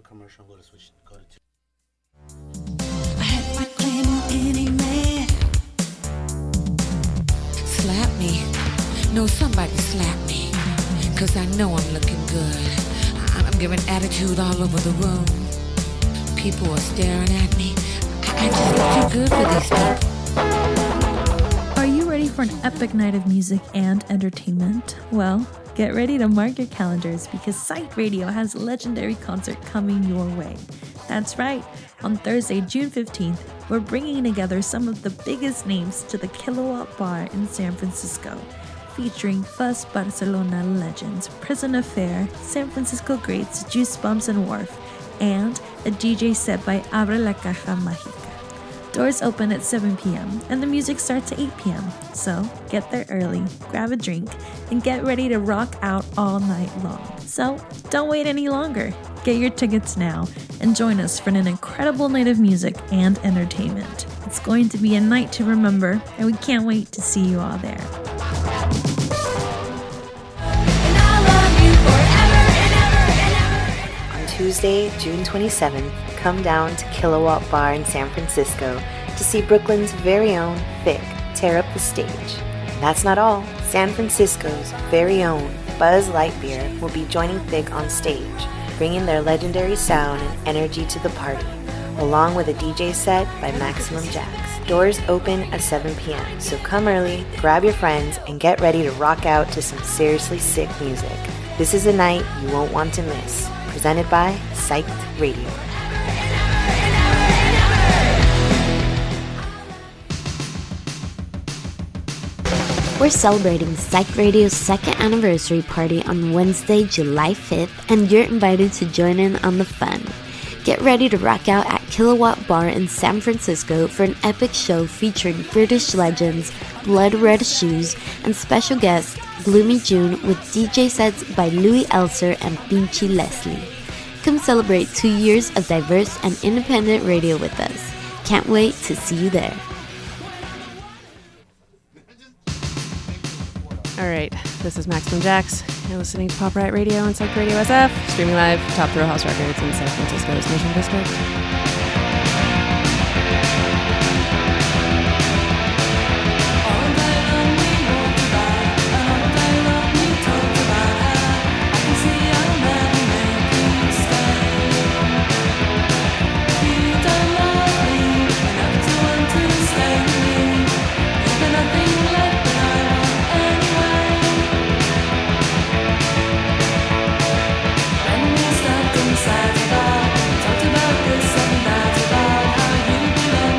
to a commercial notice, we should go to two. I had my claim on any man. Slap me. No, somebody slap me. Cause I know I'm looking good. I'm giving attitude all over the room. People are staring at me. I just feel too good for these people. Are you ready for an epic night of music and entertainment? Well, get ready to mark your calendars because Psyched Radio has a legendary concert coming your way. That's right. On Thursday, June 15th, we're bringing together some of the biggest names to the Kilowatt Bar in San Francisco, featuring Fuzz Barcelona legends, Prison Affair, San Francisco greats, Juice Bumps and Wharf, and a DJ set by Abre la Caja Mágica. Doors open at 7 p.m. and the music starts at 8 p.m. So get there early, grab a drink, and get ready to rock out all night long. So don't wait any longer. Get your tickets now and join us for an incredible night of music and entertainment. It's going to be a night to remember, and we can't wait to see you all there. Tuesday, June 27th, come down to Kilowatt Bar in San Francisco to see Brooklyn's very own Vic tear up the stage. And that's not all. San Francisco's very own Buzz Lightbeer will be joining Vic on stage, bringing their legendary sound and energy to the party, along with a DJ set by Maximum Jax. Doors open at 7 p.m., so come early, grab your friends, and get ready to rock out to some seriously sick music. This is a night you won't want to miss. Presented by Psyched Radio. We're celebrating Psyched Radio's second anniversary party on Wednesday, July 5th, and you're invited to join in on the fun. Get ready to rock out at Kilowatt Bar in San Francisco for an epic show featuring British legends, Blood Red Shoes, and special guests Gloomy June with DJ sets by Louis Elser and Pinchy Leslie. Come celebrate 2 years of diverse and independent radio with us. Can't wait to see you there. Alright, this is Maximum Jax. You're listening to Pop Riot Radio on Psyched Radio SF, streaming live top Thrillhouse Records in San Francisco's Mission District. Talked about this and that, about how you belong.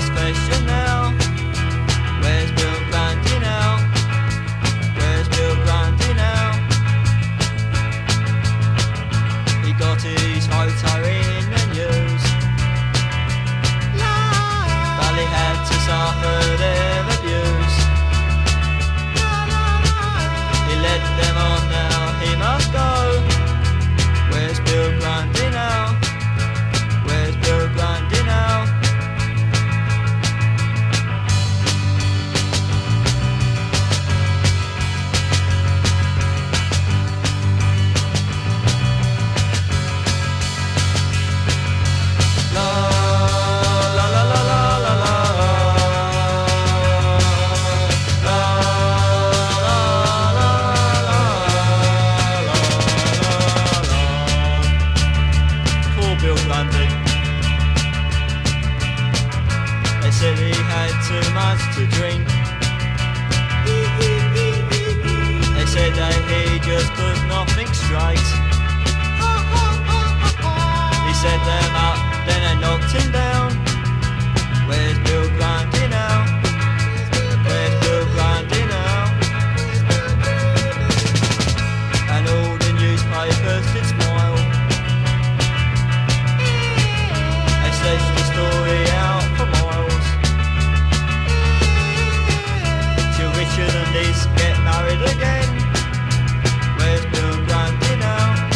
serious question now. Where's Bill Grundy now? Where's Bill Grundy now? He got his photo in the news, but he had to suffer their abuse. He led them on, now he must go. Where's Bill Grundy now? Where's Bill Grundy now? To drink. They said that he just could not think straight. He set them up, then they knocked him down. Where's Bill Grundy now? Where's Bill Grundy now? And all the newspapers did smile. They staged the story out for miles. And these get married again. Where's Bill Grundy now?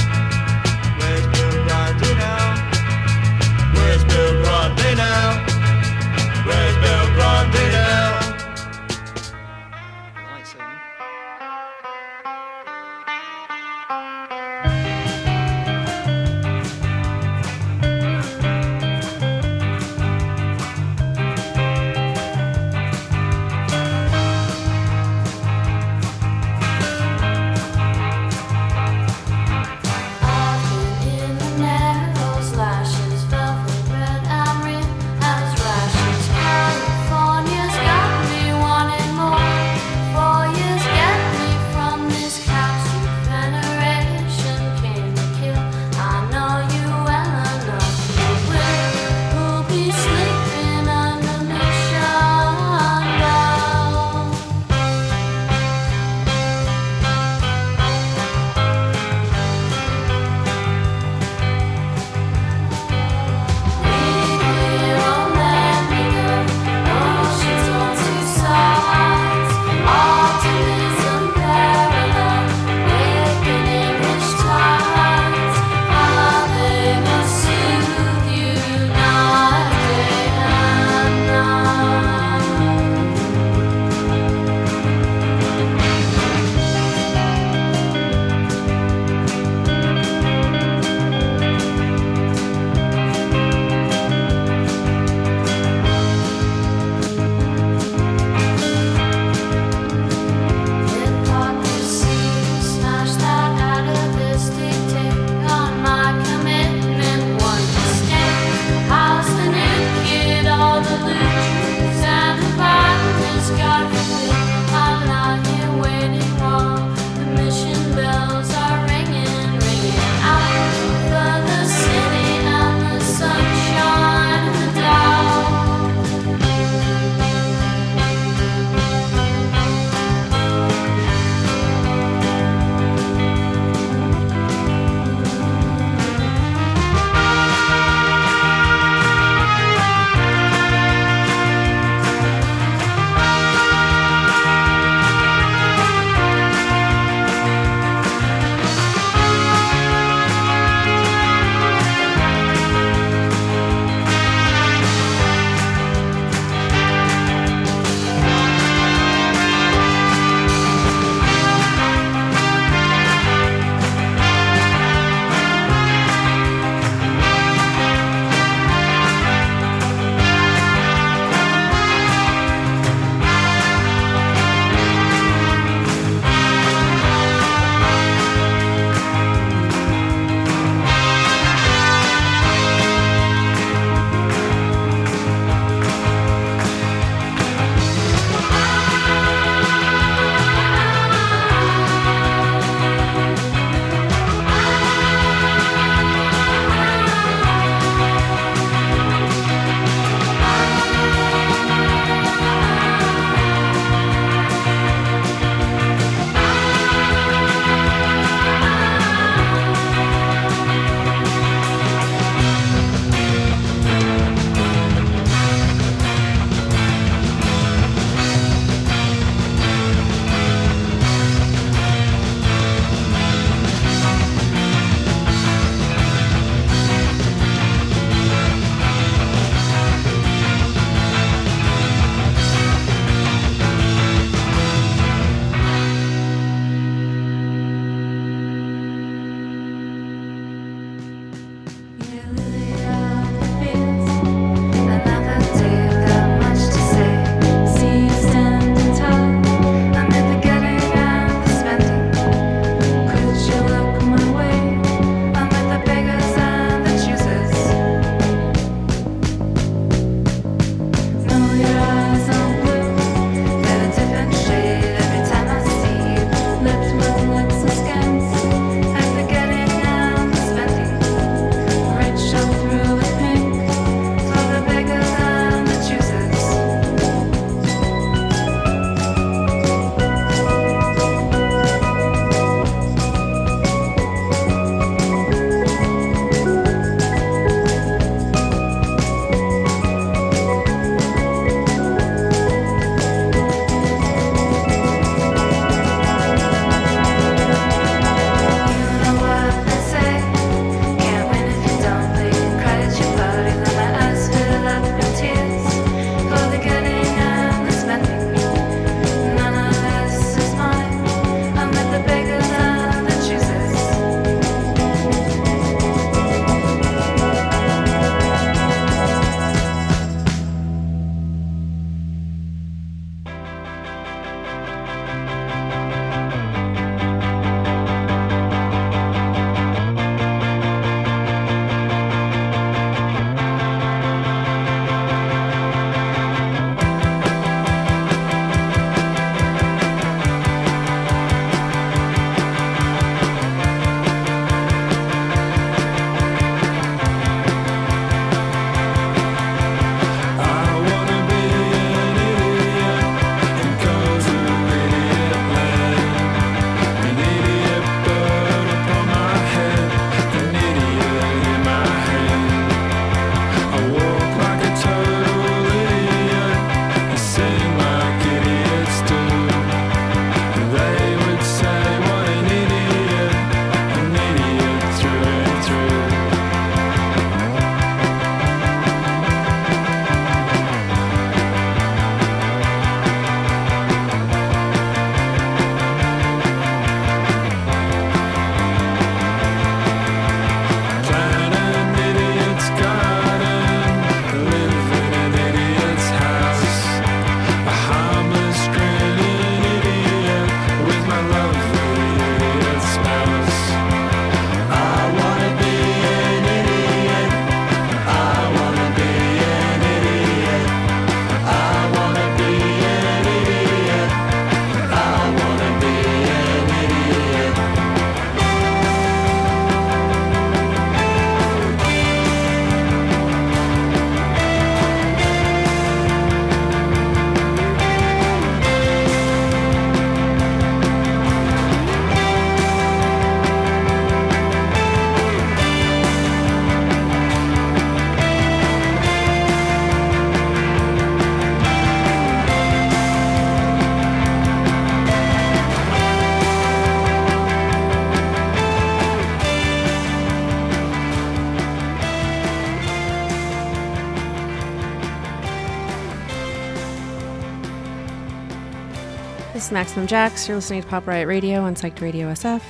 This is Maximum Jax. You're listening to Pop Riot Radio on Psyched Radio SF,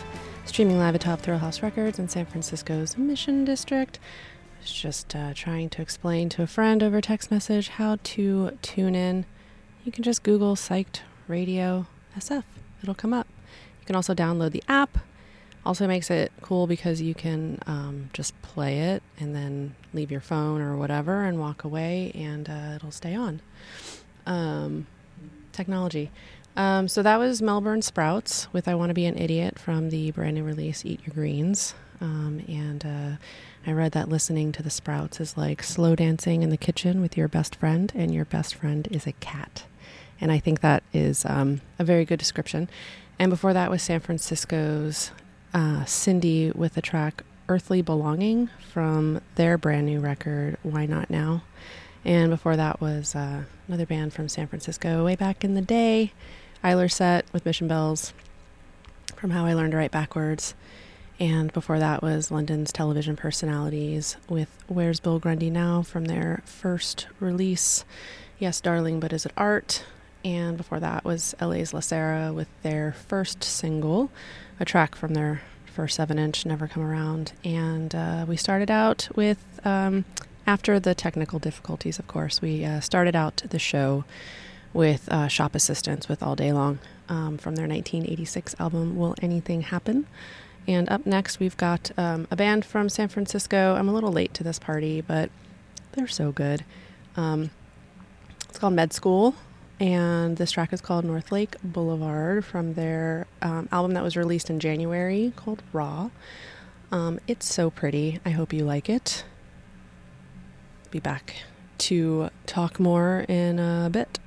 streaming live atop Thrillhouse Records in San Francisco's Mission District. I was just trying to explain to a friend over text message how to tune in. You can just Google Psyched Radio SF. It'll come up. You can also download the app. Also makes it cool because you can just play it and then leave your phone or whatever and walk away, and it'll stay on. Technology. So that was Melbourne Sprouts with I Want to Be an Idiot from the brand new release Eat Your Greens. I read that listening to the Sprouts is like slow dancing in the kitchen with your best friend, and your best friend is a cat. And I think that is a very good description. And before that was San Francisco's Cindy with the track Earthly Belonging from their brand new record, Why Not Now? And before that was another band from San Francisco way back in the day, Eiler Set with Mission Bells from How I Learned to Write Backwards. And before that was London's Television Personalities with Where's Bill Grundy Now from their first release, Yes Darling But Is It Art? And before that was LA's La Sera with their first single, a track from their first 7-inch, Never Come Around. And we started out with, after the technical difficulties, of course, we started out the show with Shop Assistants with All Day Long from their 1986 album, Will Anything Happen? And up next, we've got a band from San Francisco. I'm a little late to this party, but they're so good. It's called Med School, and this track is called North Lake Boulevard from their album that was released in January called Raw. It's so pretty. I hope you like it. Be back to talk more in a bit.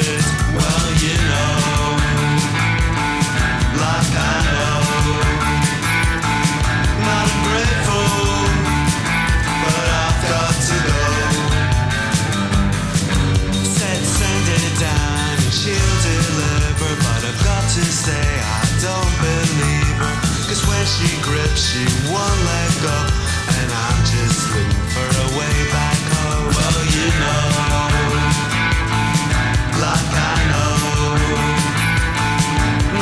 it, well, you know, like I know, not ungrateful, but I've got to go. Said send it down and she'll deliver, but I've got to say I don't believe her, 'cause when she grips she won't let go, and I'm just looking for a way back home. Well, you know, like I know,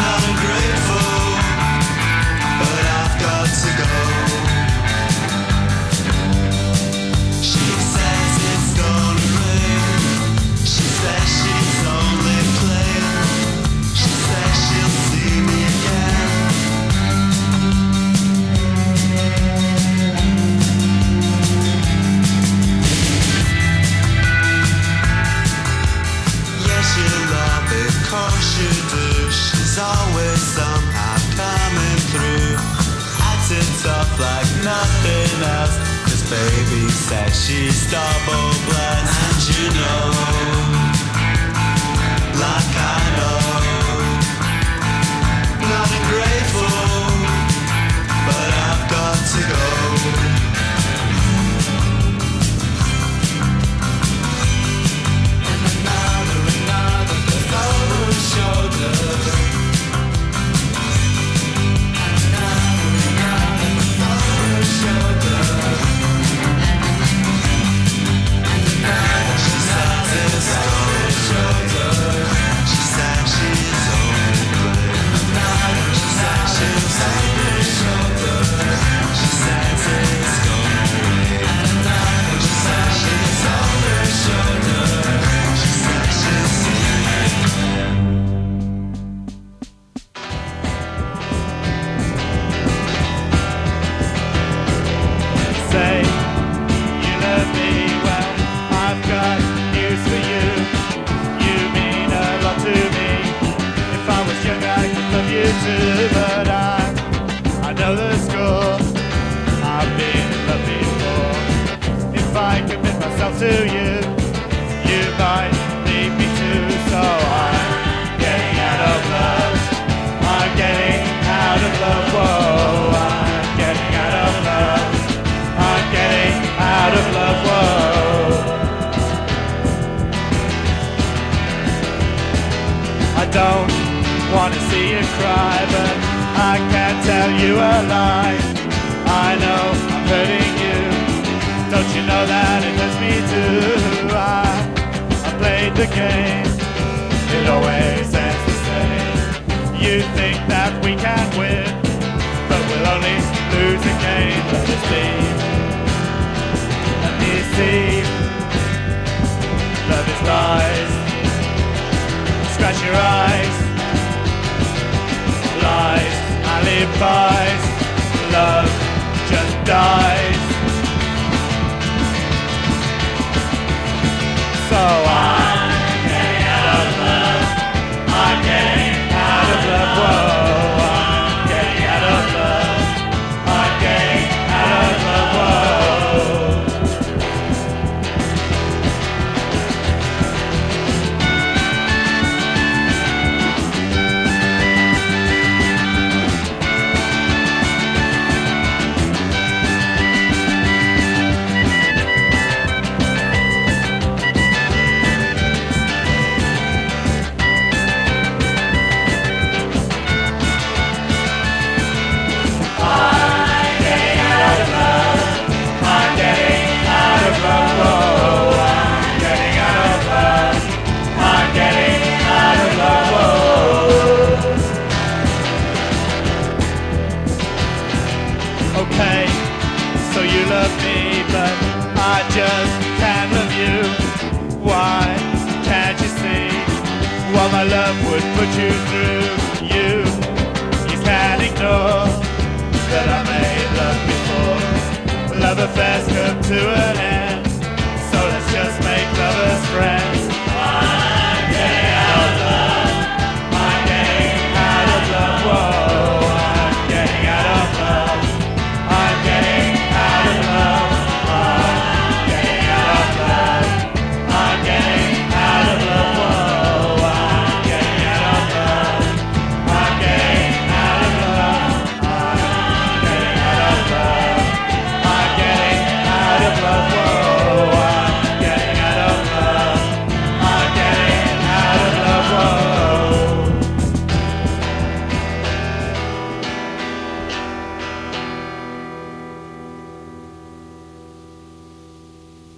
not ungrateful, but I've got to go. She says it's gonna rain, she says she's only playing, she says she'll see me again. Course you do, she's always somehow coming through, acting tough like nothing else, 'cause baby says she's double blessed. And you know, like I know, not ungrateful, but I've got to go.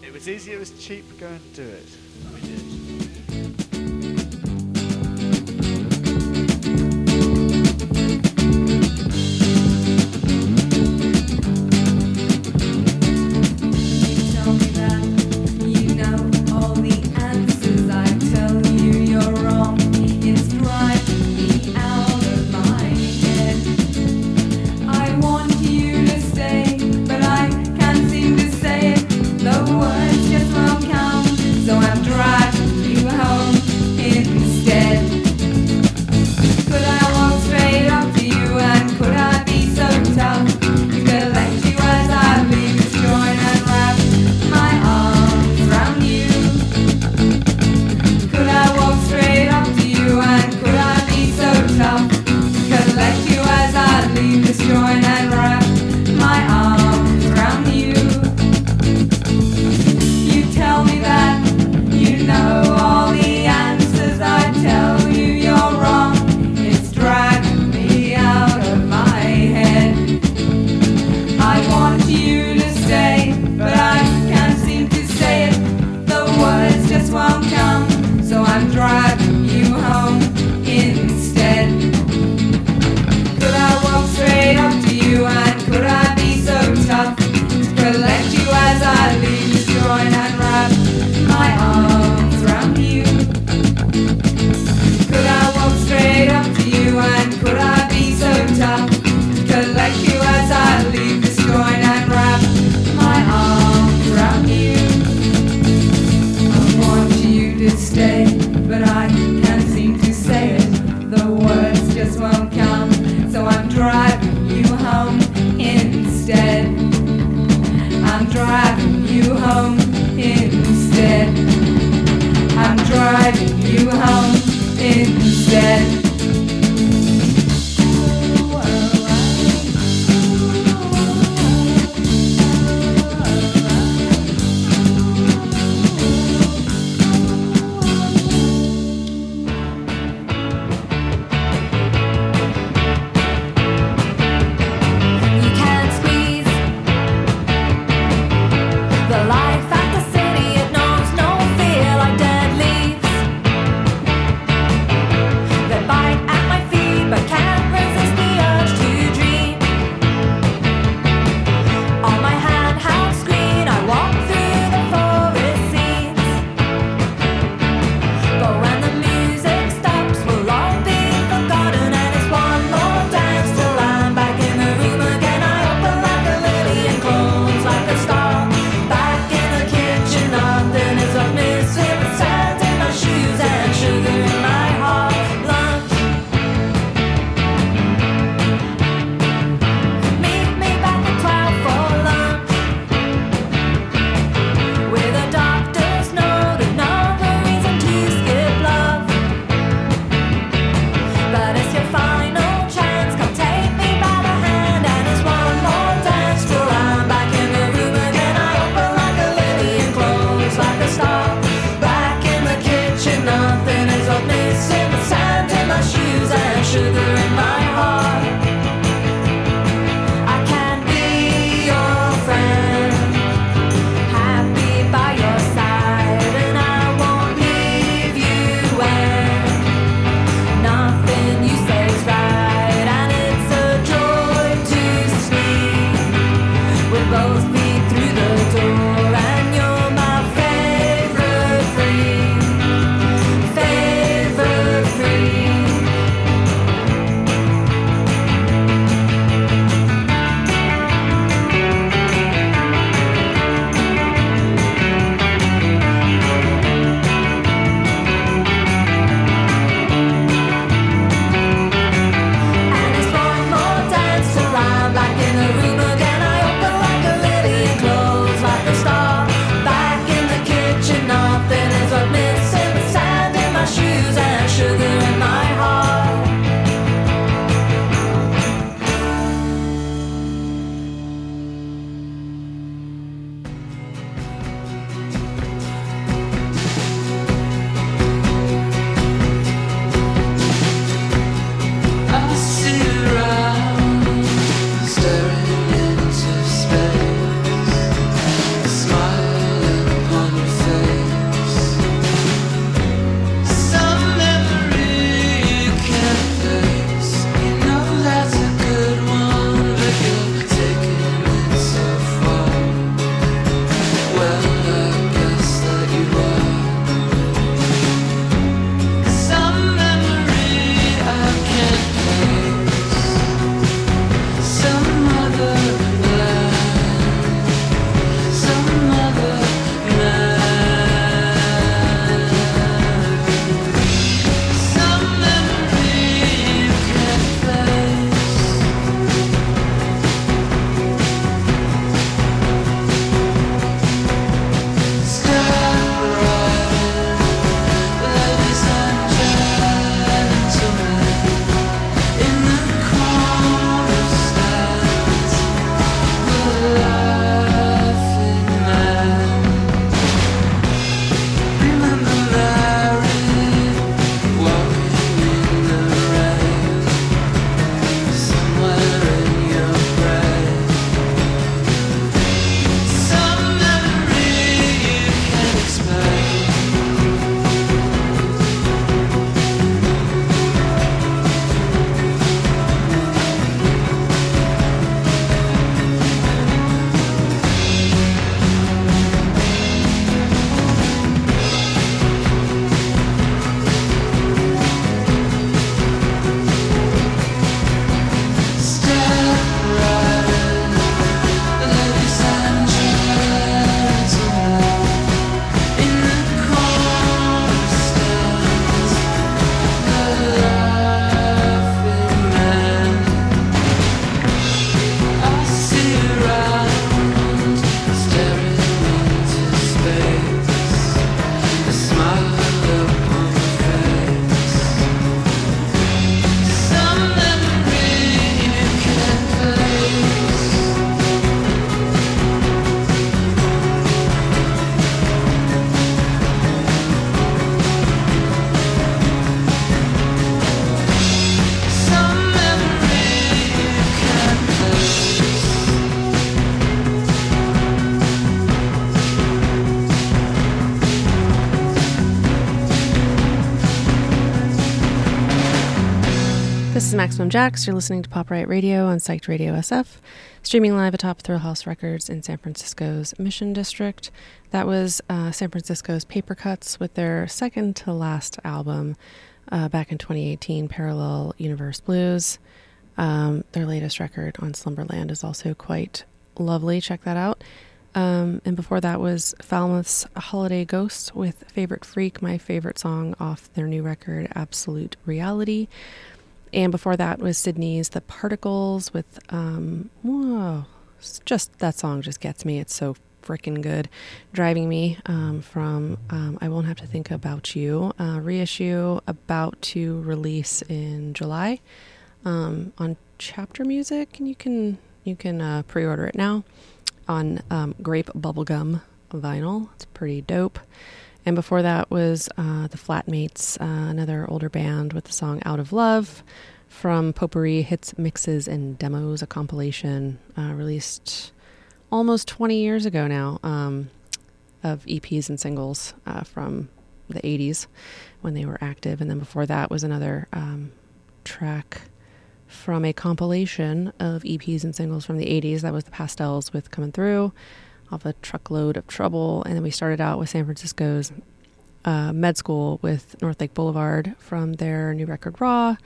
It was easy, it was cheap, go and do it. We did. You tell me that you know all the answers. I tell you you're wrong. It's driving me out of my head. I want you to stay, but I can't seem to say it. The words just won't count, so I'm driving. This is Maximum Jax. You're listening to Pop Riot Radio on Psyched Radio SF, streaming live atop Thrillhouse Records in San Francisco's Mission District. That was San Francisco's Paper Cuts with their second to last album back in 2018, Parallel Universe Blues. Their latest record on Slumberland is also quite lovely. Check that out. And before that was Falmouth's Holiday Ghosts with Favorite Freak, my favorite song off their new record, Absolute Reality. And before that was Sydney's The Particles with, whoa, just that song just gets me. It's so freaking good. Driving Me from I Won't Have to Think About You, reissue about to release in July on Chapter Music. And you can pre-order it now on grape bubblegum vinyl. It's pretty dope. And before that was The Flatmates, another older band, with the song Out of Love from Potpourri Hits, Mixes, and Demos, a compilation released almost 20 years ago now of EPs and singles from the 80s when they were active. And then before that was another track from a compilation of EPs and singles from the 80s. That was The Pastels with Coming Through, off A Truckload of Trouble. And then we started out with San Francisco's Med School with North Lake Boulevard from their new record Raw.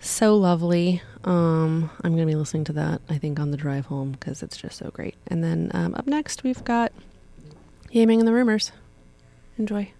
So lovely. I'm going to be listening to that, I think, on the drive home because it's just so great. And then up next, we've got Yaming and the Rumors. Enjoy.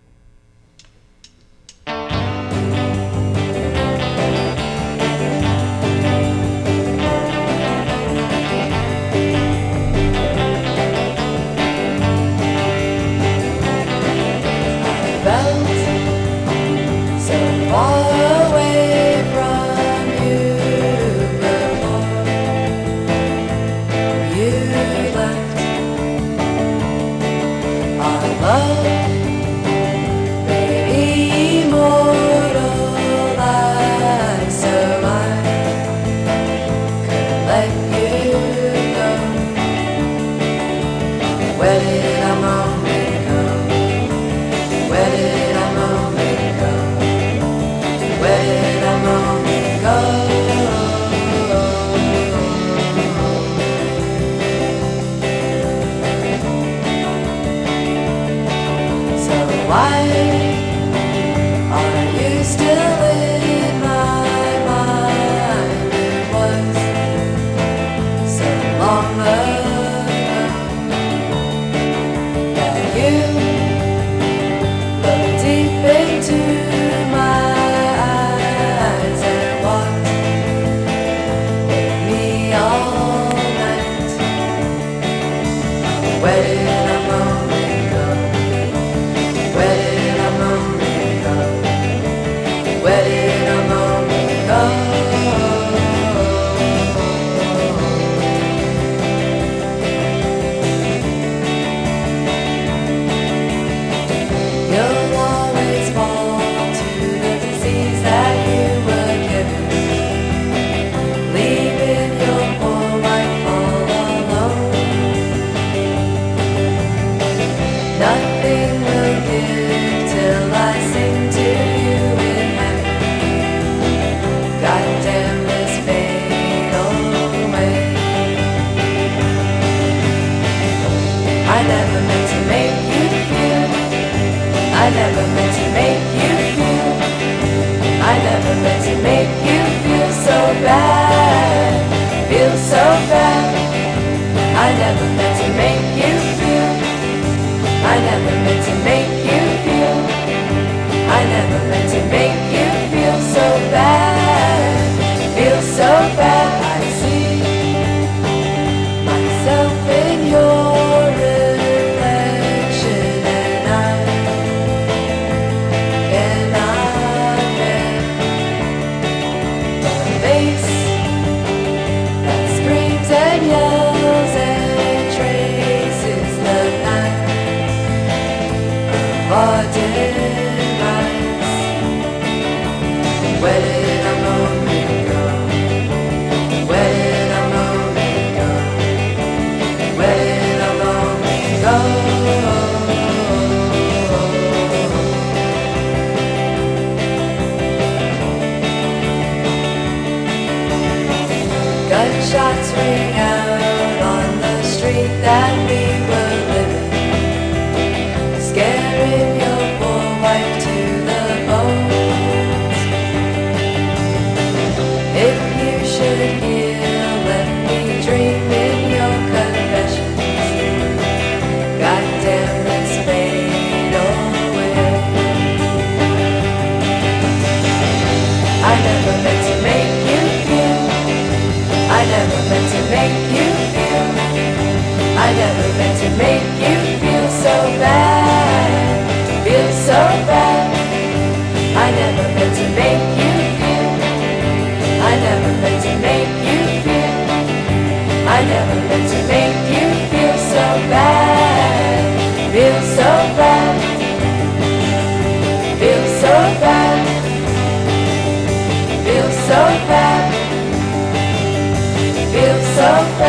so bad. Feels so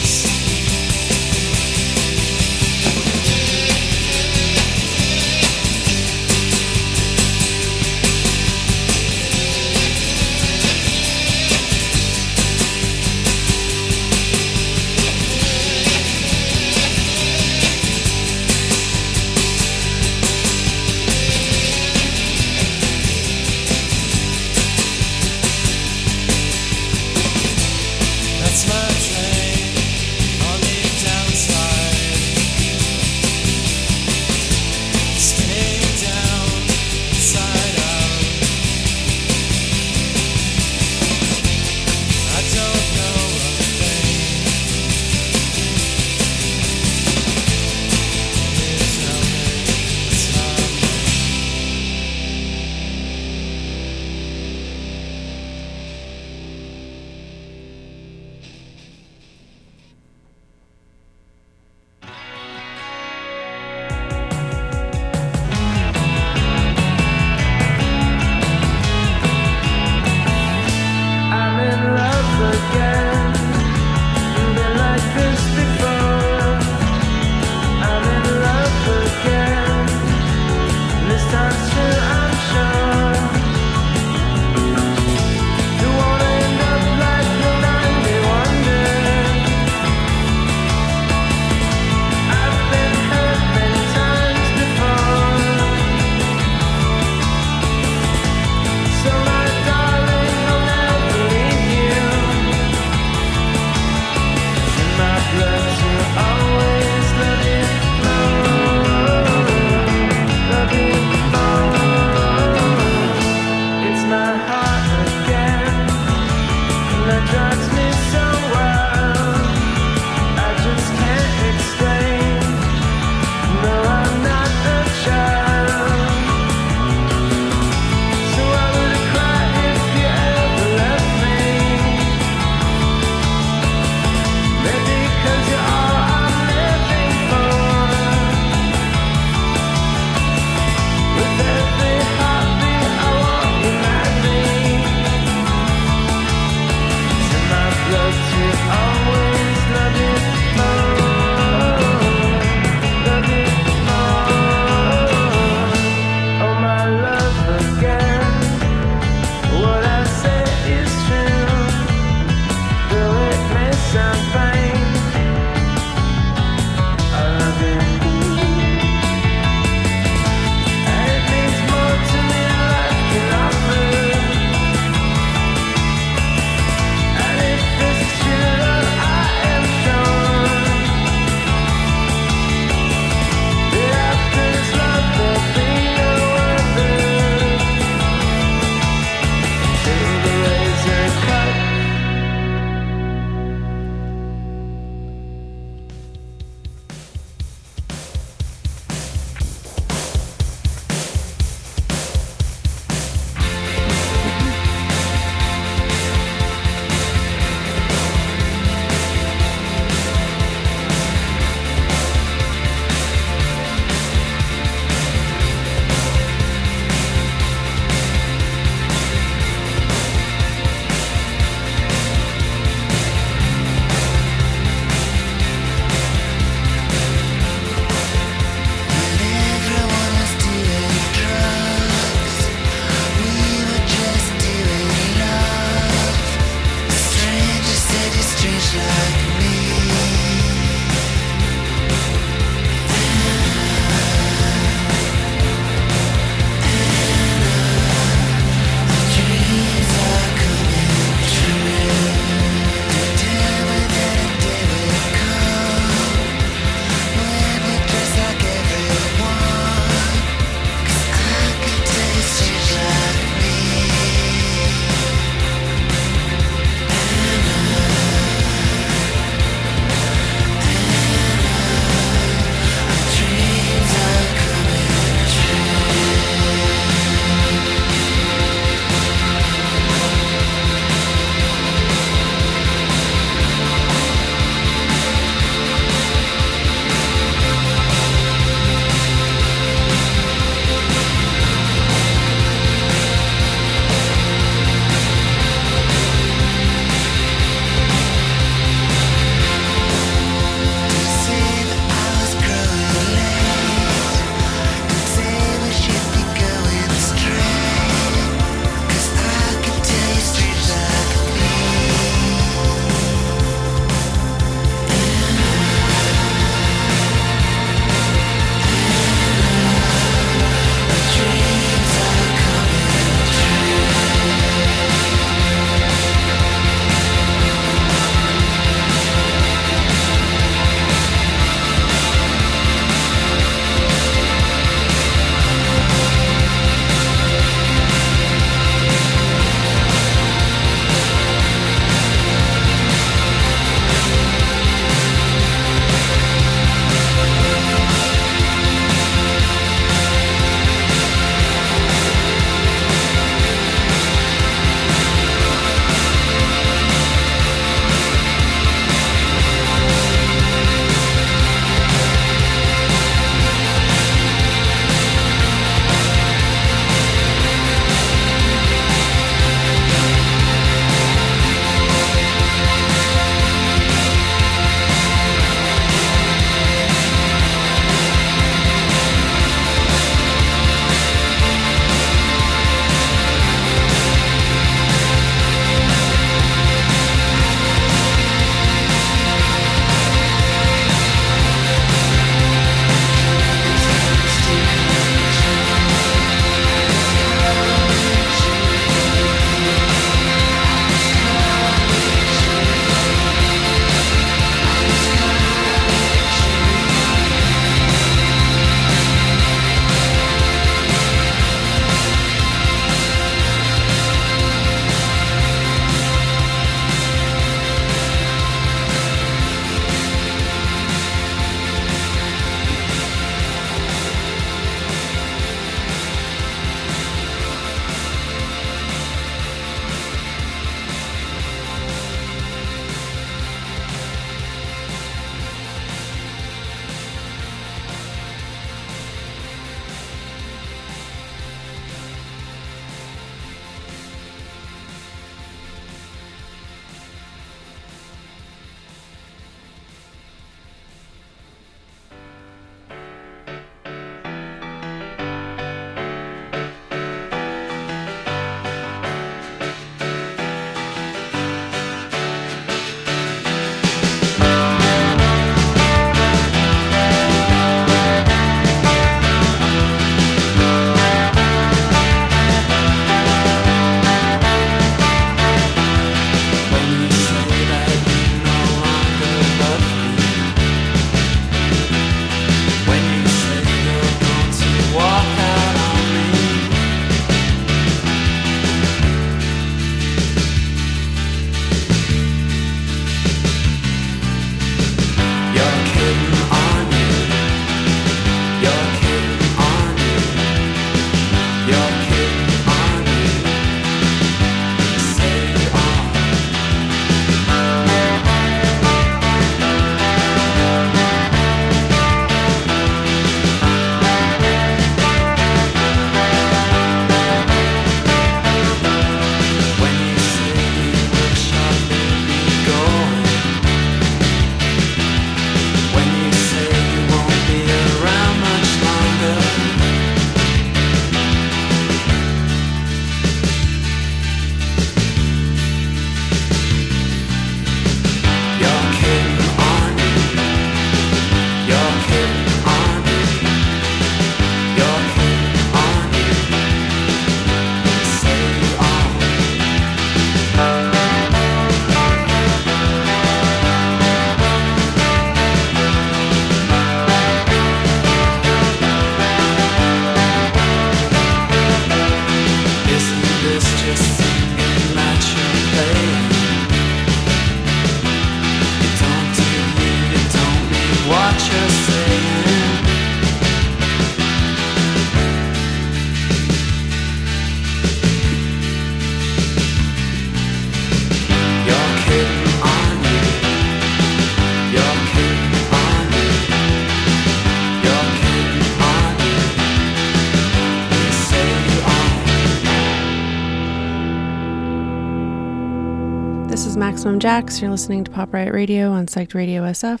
This is Maximum Jax. You're listening to Pop Riot Radio on Psyched Radio SF,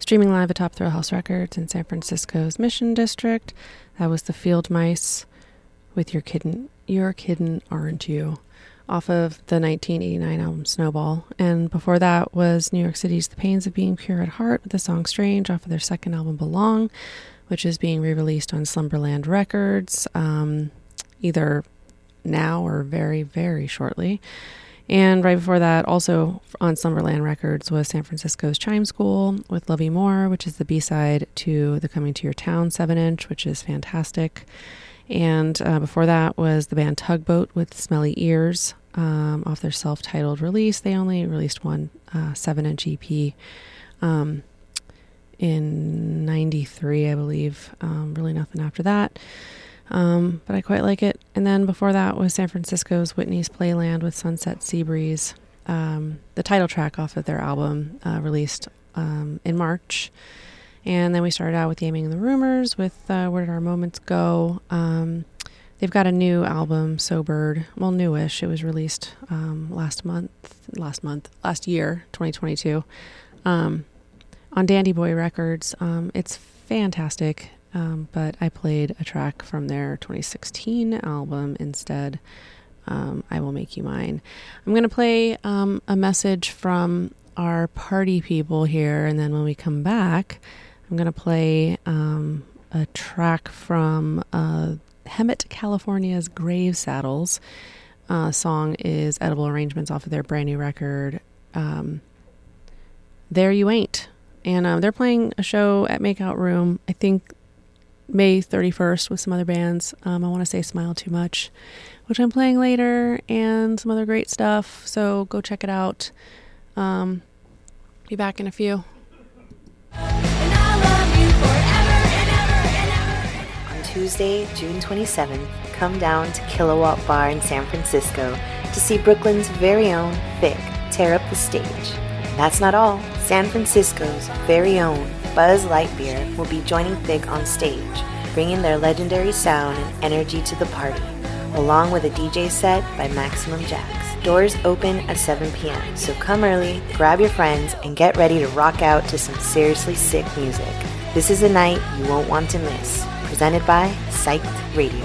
streaming live atop Thrillhouse Records in San Francisco's Mission District. That was the Field Mice with You're Kiddin', Aren't You? Off of the 1989 album Snowball. And before that was New York City's The Pains of Being Pure at Heart with the song Strange off of their second album Belong, which is being re-released on Slumberland Records either now or very, very shortly. And right before that, also on Slumberland Records, was San Francisco's Chime School with Lovey Moore, which is the B-side to the Coming to Your Town 7-inch, which is fantastic. And before that was the band Tugboat with Smelly Ears off their self-titled release. They only released one 7-inch EP in 93, I believe. Really nothing after that. But I quite like it. And then before that was San Francisco's Whitney's Playland with Sunset Sea Breeze, the title track off of their album released in March. And then we started out with Yaming and the Rumors with Where Did Our Moments Go? They've got a new album, Sobered. Well, newish. It was released last year, 2022, on Dandy Boy Records. It's fantastic. But I played a track from their 2016 album instead. I Will Make You Mine. I'm going to play a message from our party people here, and then when we come back, I'm going to play a track from Hemet, California's Grave Saddles. Song is Edible Arrangements off of their brand new record, There You Ain't. And they're playing a show at Makeout Room, I think May 31st, with some other bands. I want to say Smile Too Much, which I'm playing later, and some other great stuff. So go check it out. Be back in a few. On Tuesday, June 27th, come down to Kilowatt Bar in San Francisco to see Brooklyn's very own Vic tear up the stage. And that's not all. San Francisco's very own Buzz Lightbeer will be joining Thig on stage, bringing their legendary sound and energy to the party, along with a DJ set by Maximum Jax. Doors open at 7 p.m., so come early, grab your friends, and get ready to rock out to some seriously sick music. This is a night you won't want to miss. Presented by Psyched Radio.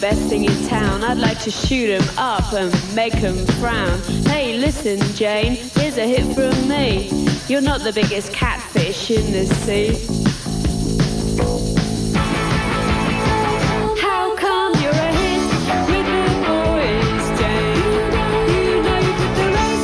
Best thing in town, I'd like to shoot 'em up and make 'em frown. Hey, listen, Jane, here's a hit from me. You're not the biggest catfish in the sea. How come you're a hit with the boys, Jane? You know you put the rest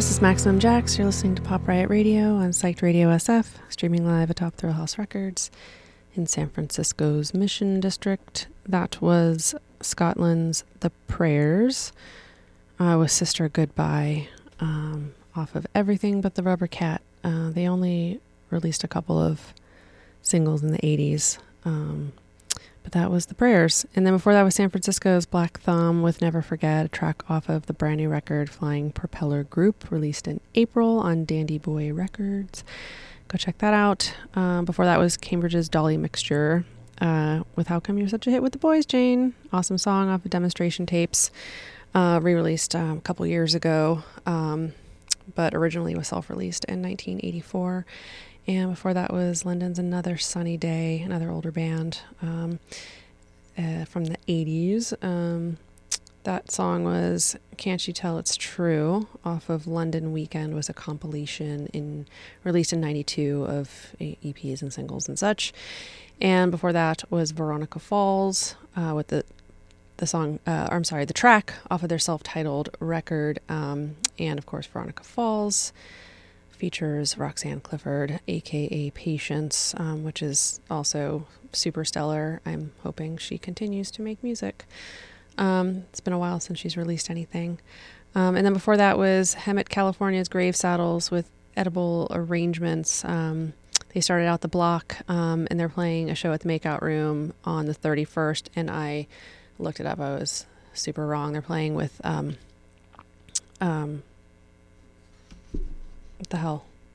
This is Maximum Jax. You're listening to Pop Riot Radio on Psyched Radio SF, streaming live atop Thrillhouse Records in San Francisco's Mission District. That was Scotland's The Prayers with Sister Goodbye off of Everything But the Rubber Cat. They only released a couple of singles in the 80s, but that was The Prayers. And then before that was San Francisco's Black Thumb with Never Forget, a track off of the brand new record Flying Propeller Group, released in April on Dandy Boy Records. Go check that out. Before that was Cambridge's Dolly Mixture with How Come You're Such a Hit with the Boys, Jane. Awesome song off of Demonstration Tapes, re-released a couple years ago, but originally was self-released in 1984. And before that was London's Another Sunny Day, another older band from the 80s. That song was Can't You Tell It's True off of London Weekend, was a compilation released in 92 of EPs and singles and such. And before that was Veronica Falls with the track off of their self-titled record. And of course, Veronica Falls features Roxanne Clifford, aka Patience, which is also super stellar. I'm hoping she continues to make music. It's been a while since she's released anything. And then before that was Hemet California's Grave Saddles with Edible Arrangements. They started out the block, and they're playing a show at the Makeout Room on the 31st, and I looked it up. I was super wrong. They're playing with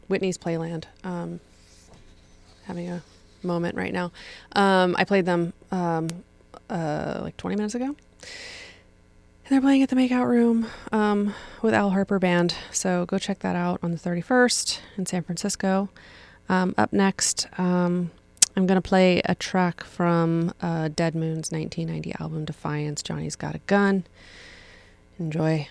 Whitney's Playland. Having a moment right now. I played them like 20 minutes ago, and they're playing at the Makeout Room with Al Harper Band, so go check that out on the 31st in San Francisco. Up next, I'm going to play a track from Dead Moon's 1990 album Defiance, Johnny's Got a Gun. Enjoy.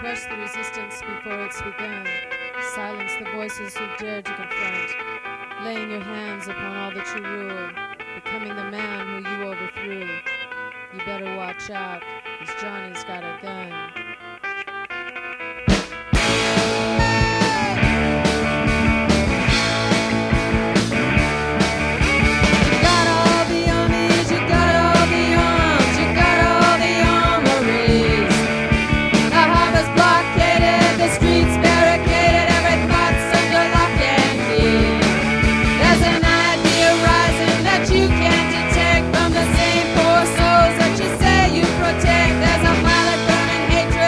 Crush the resistance before it's begun. Silence the voices who dare to confront. Laying your hands upon all that you rule. Becoming the man who you overthrew. You better watch out, 'cause Johnny's got a gun. Protect, there's a pilot burning hatred.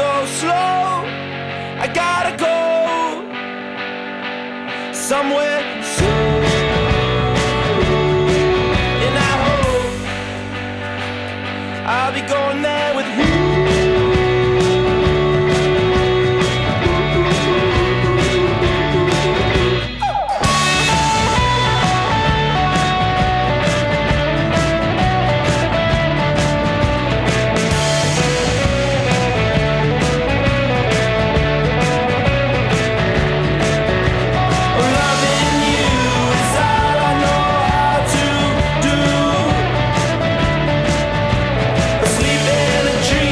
so slow. I gotta go somewhere soon. I'll be going there with you. Dream.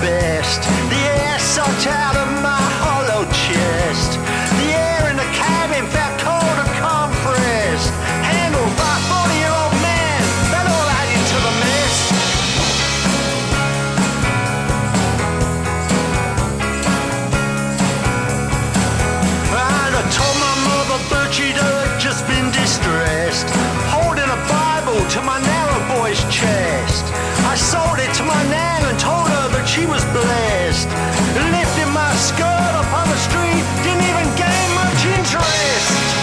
best. The air sucked out of my hollow chest. The air in the cabin felt cold and compressed. Handled by a 40-year-old man, that all added to the mess. And I told my mother Birchie had just been distressed, holding a Bible to my narrow boy's chest. I sold it to my nan and told her that she was blessed. Lifting my skirt up on the street, didn't even gain much interest.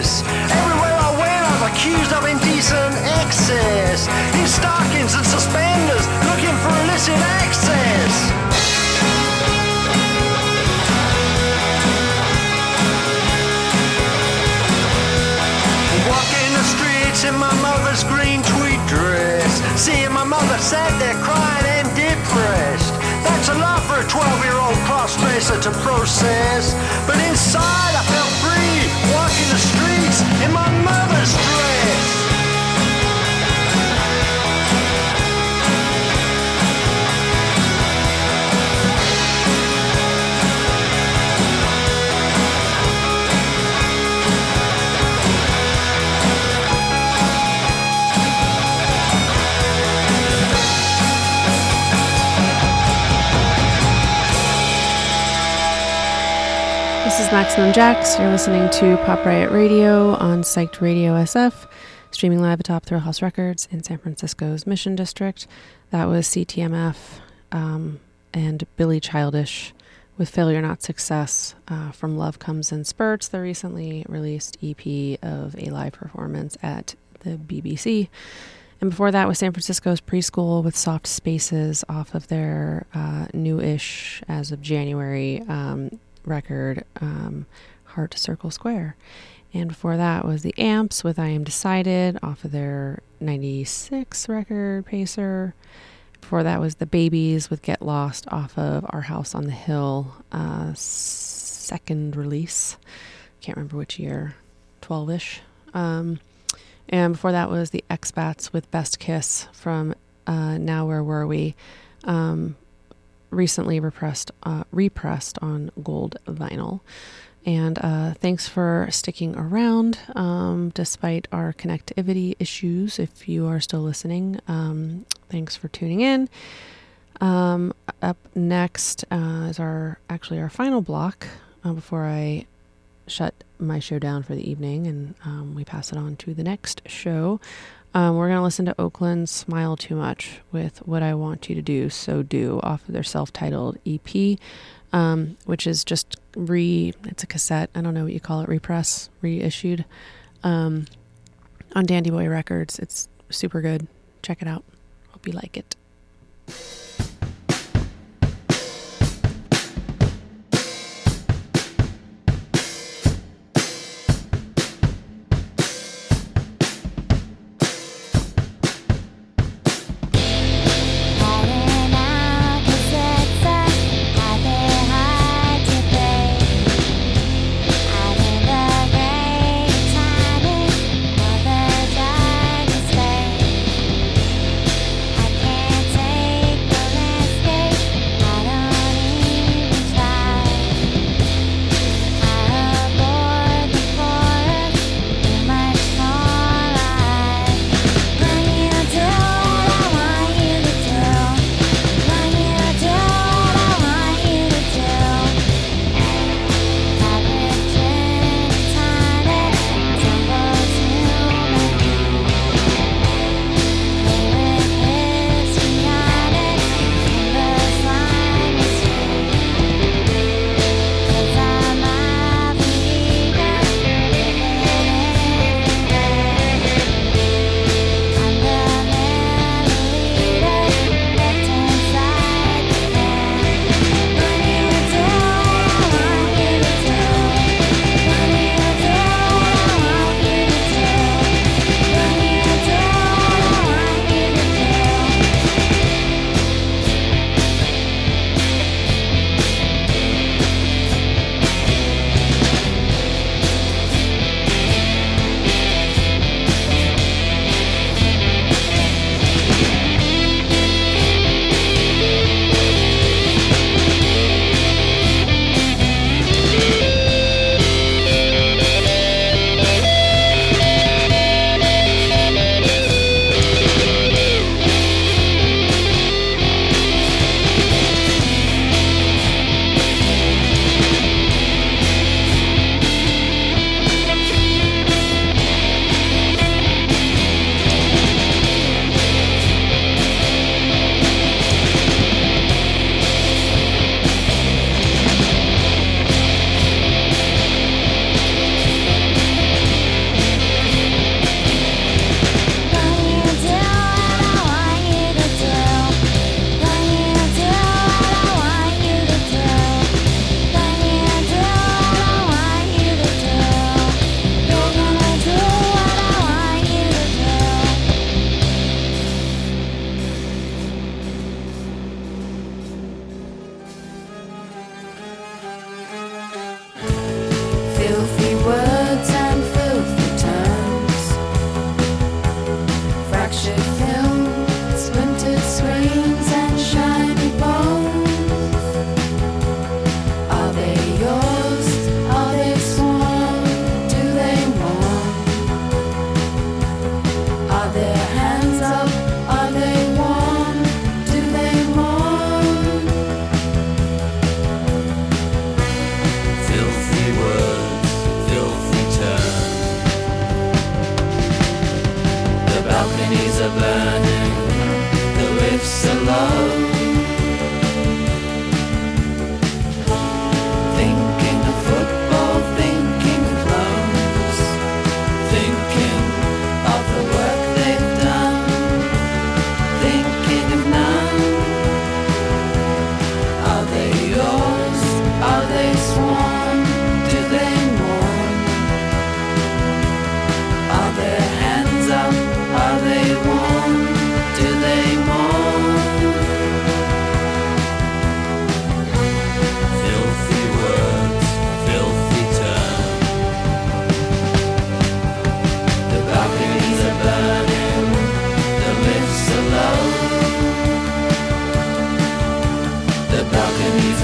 Everywhere I went, I was accused of indecent excess. In stockings and suspenders, looking for illicit access. Walking the streets in my mother's green tweed dress, seeing my mother sat there crying and depressed. That's a lot for a 12-year-old cross-dresser to process. But inside, I felt free, walking the streets in my mother's dress. This is Maximum Jax. You're listening to Pop Riot Radio on Psyched Radio SF, streaming live atop Thrillhouse Records in San Francisco's Mission District. That was CTMF and Billy Childish with Failure Not Success from Love Comes in Spurts, the recently released EP of a live performance at the BBC. And before that was San Francisco's Preschool with Soft Spaces off of their new-ish, as of January, record Heart Circle Square. And before that was the Amps with I Am Decided off of their 96 record Pacer. Before that was the Babies with Get Lost off of Our House on the Hill second release, can't remember which year, 12-ish. And before that was the Expats with Best Kiss from Now Where Were We, recently repressed on gold vinyl. And thanks for sticking around despite our connectivity issues. If you are still listening, thanks for tuning in. Up next is our final block before I shut my show down for the evening and we pass it on to the next show. We're going to listen to Oakland Smile Too Much with What I Want You to Do, So Do, off of their self-titled EP, which is just it's a cassette, I don't know what you call it, reissued, on Dandy Boy Records. It's super good. Check it out. Hope you like it.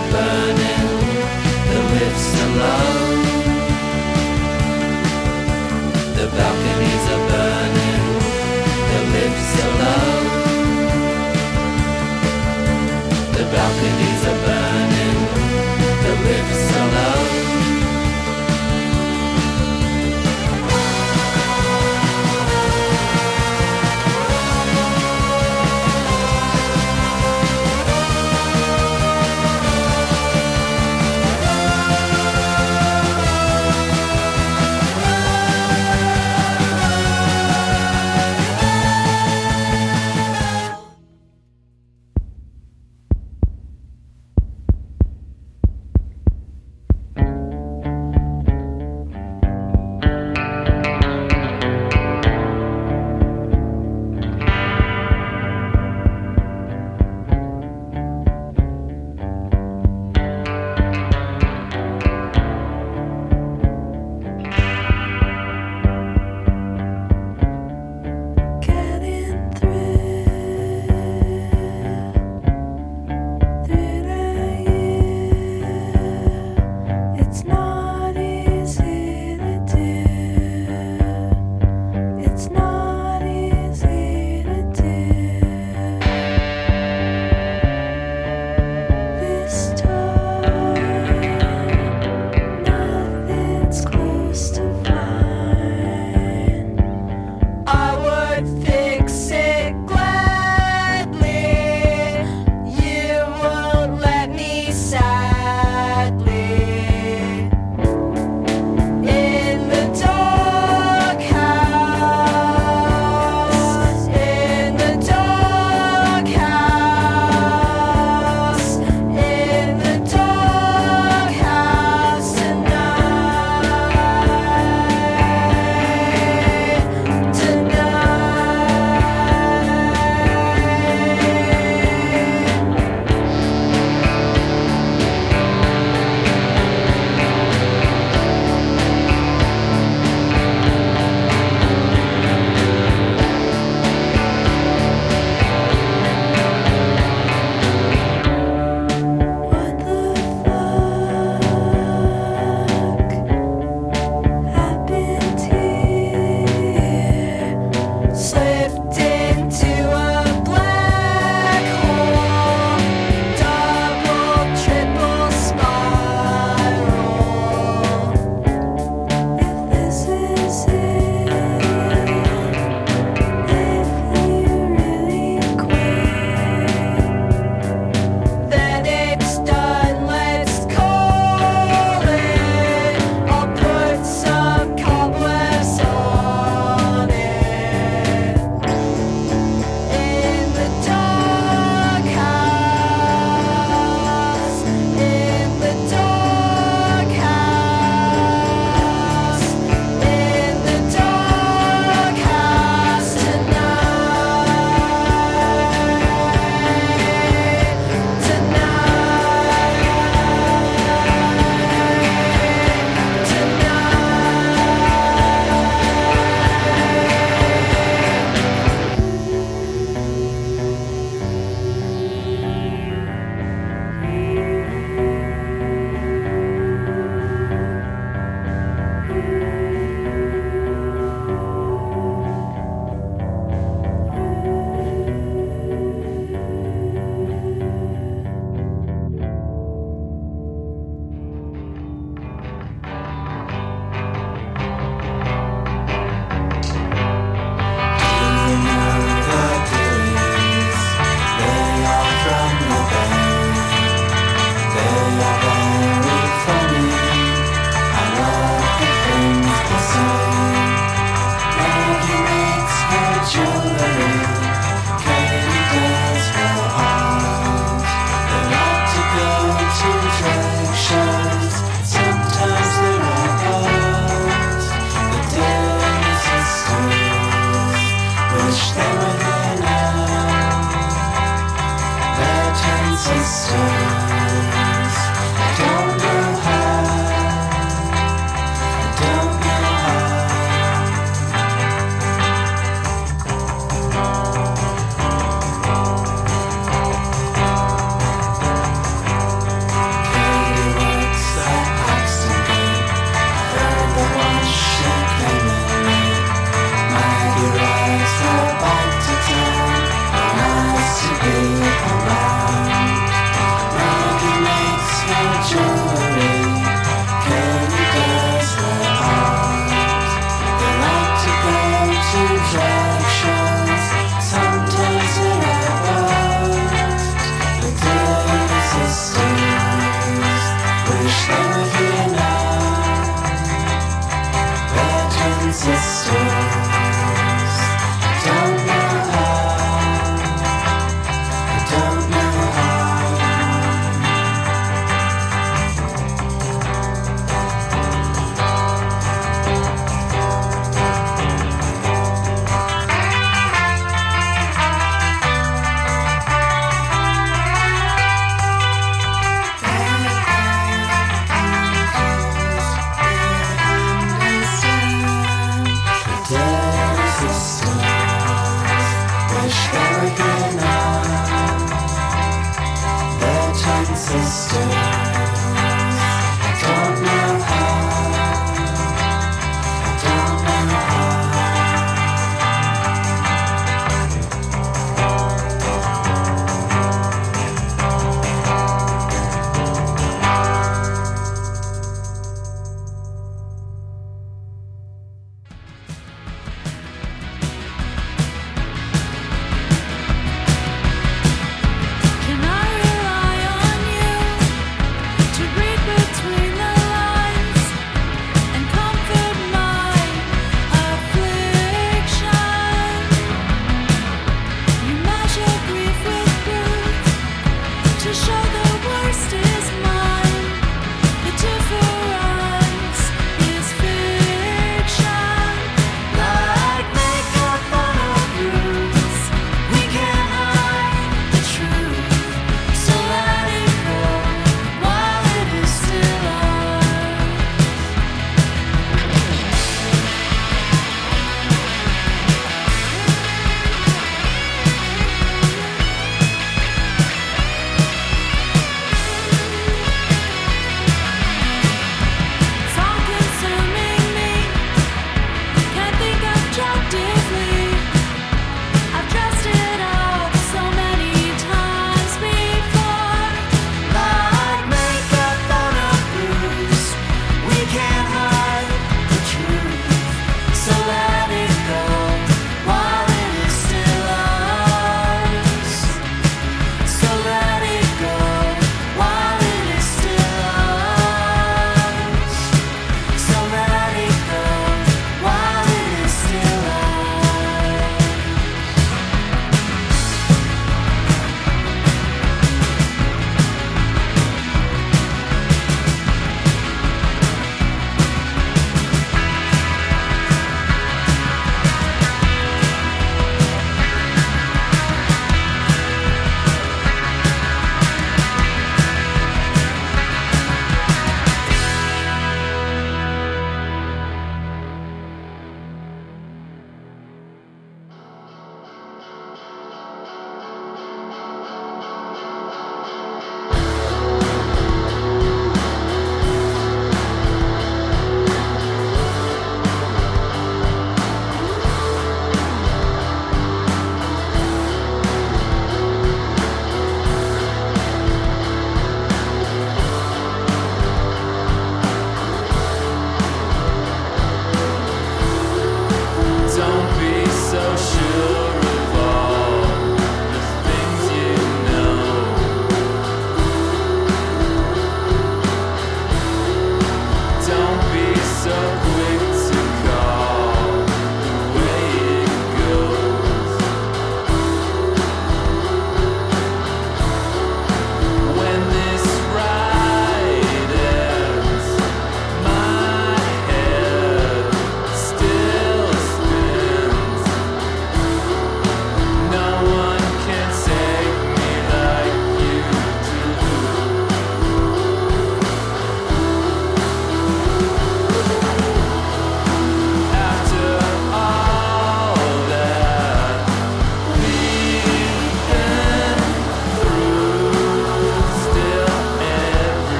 the burning that lifts alone. The balconies are burning that lifts alone. The balconies are burning that lifts alone.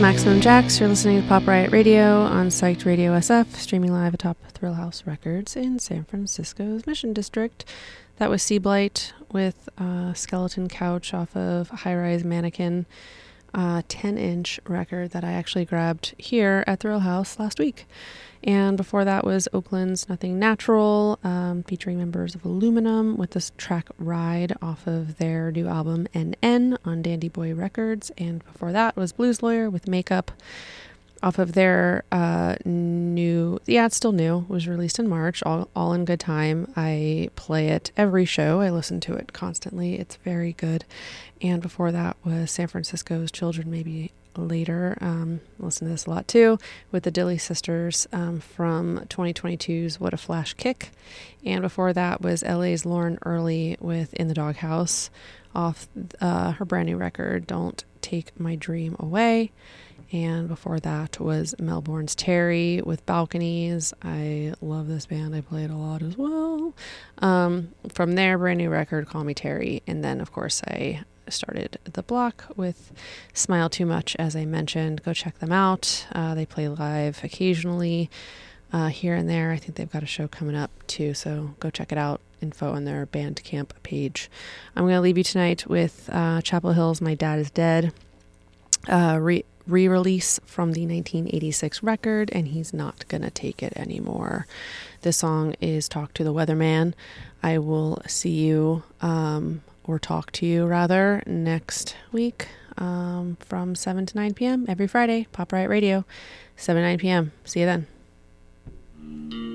Maximum Jax. You're listening to Pop Riot Radio on Psyched Radio SF, streaming live atop Thrillhouse Records in San Francisco's Mission District. That was Sea Blight with Skeleton Couch off of High Rise Mannequin, 10-inch record that I actually grabbed here at Thrillhouse last week. And before that was Oakland's Nothing Natural, featuring members of Aluminum, with this track Ride off of their new album NN on Dandy Boy Records. And before that was Blues Lawyer with Makeup off of their it's still new. It was released in March, all in good time. I play it every show. I listen to it constantly. It's very good. And before that was San Francisco's Children Maybe Later, listen to this a lot too, with the Dilly Sisters from 2022's What a Flash Kick. And before that was LA's Lauren Early with In the Doghouse off her brand new record Don't Take My Dream Away. And before that was Melbourne's Terry with Balconies. I love this band. I play it a lot as well. From their brand new record Call Me Terry. And then of course I started the block with Smile Too Much, as I mentioned. Go check them out. They play live occasionally here and there. I think they've got a show coming up too, so go check it out. Info on their Bandcamp page. I'm going to leave you tonight with Chapel Hill's My Dad Is Dead, re-release from the 1986 record, and he's not going to take it anymore. This song is Talk to the Weatherman. I will see you or talk to you rather next week from 7 to 9 p.m. every Friday. Pop Riot Radio, 7 to 9 p.m. See you then.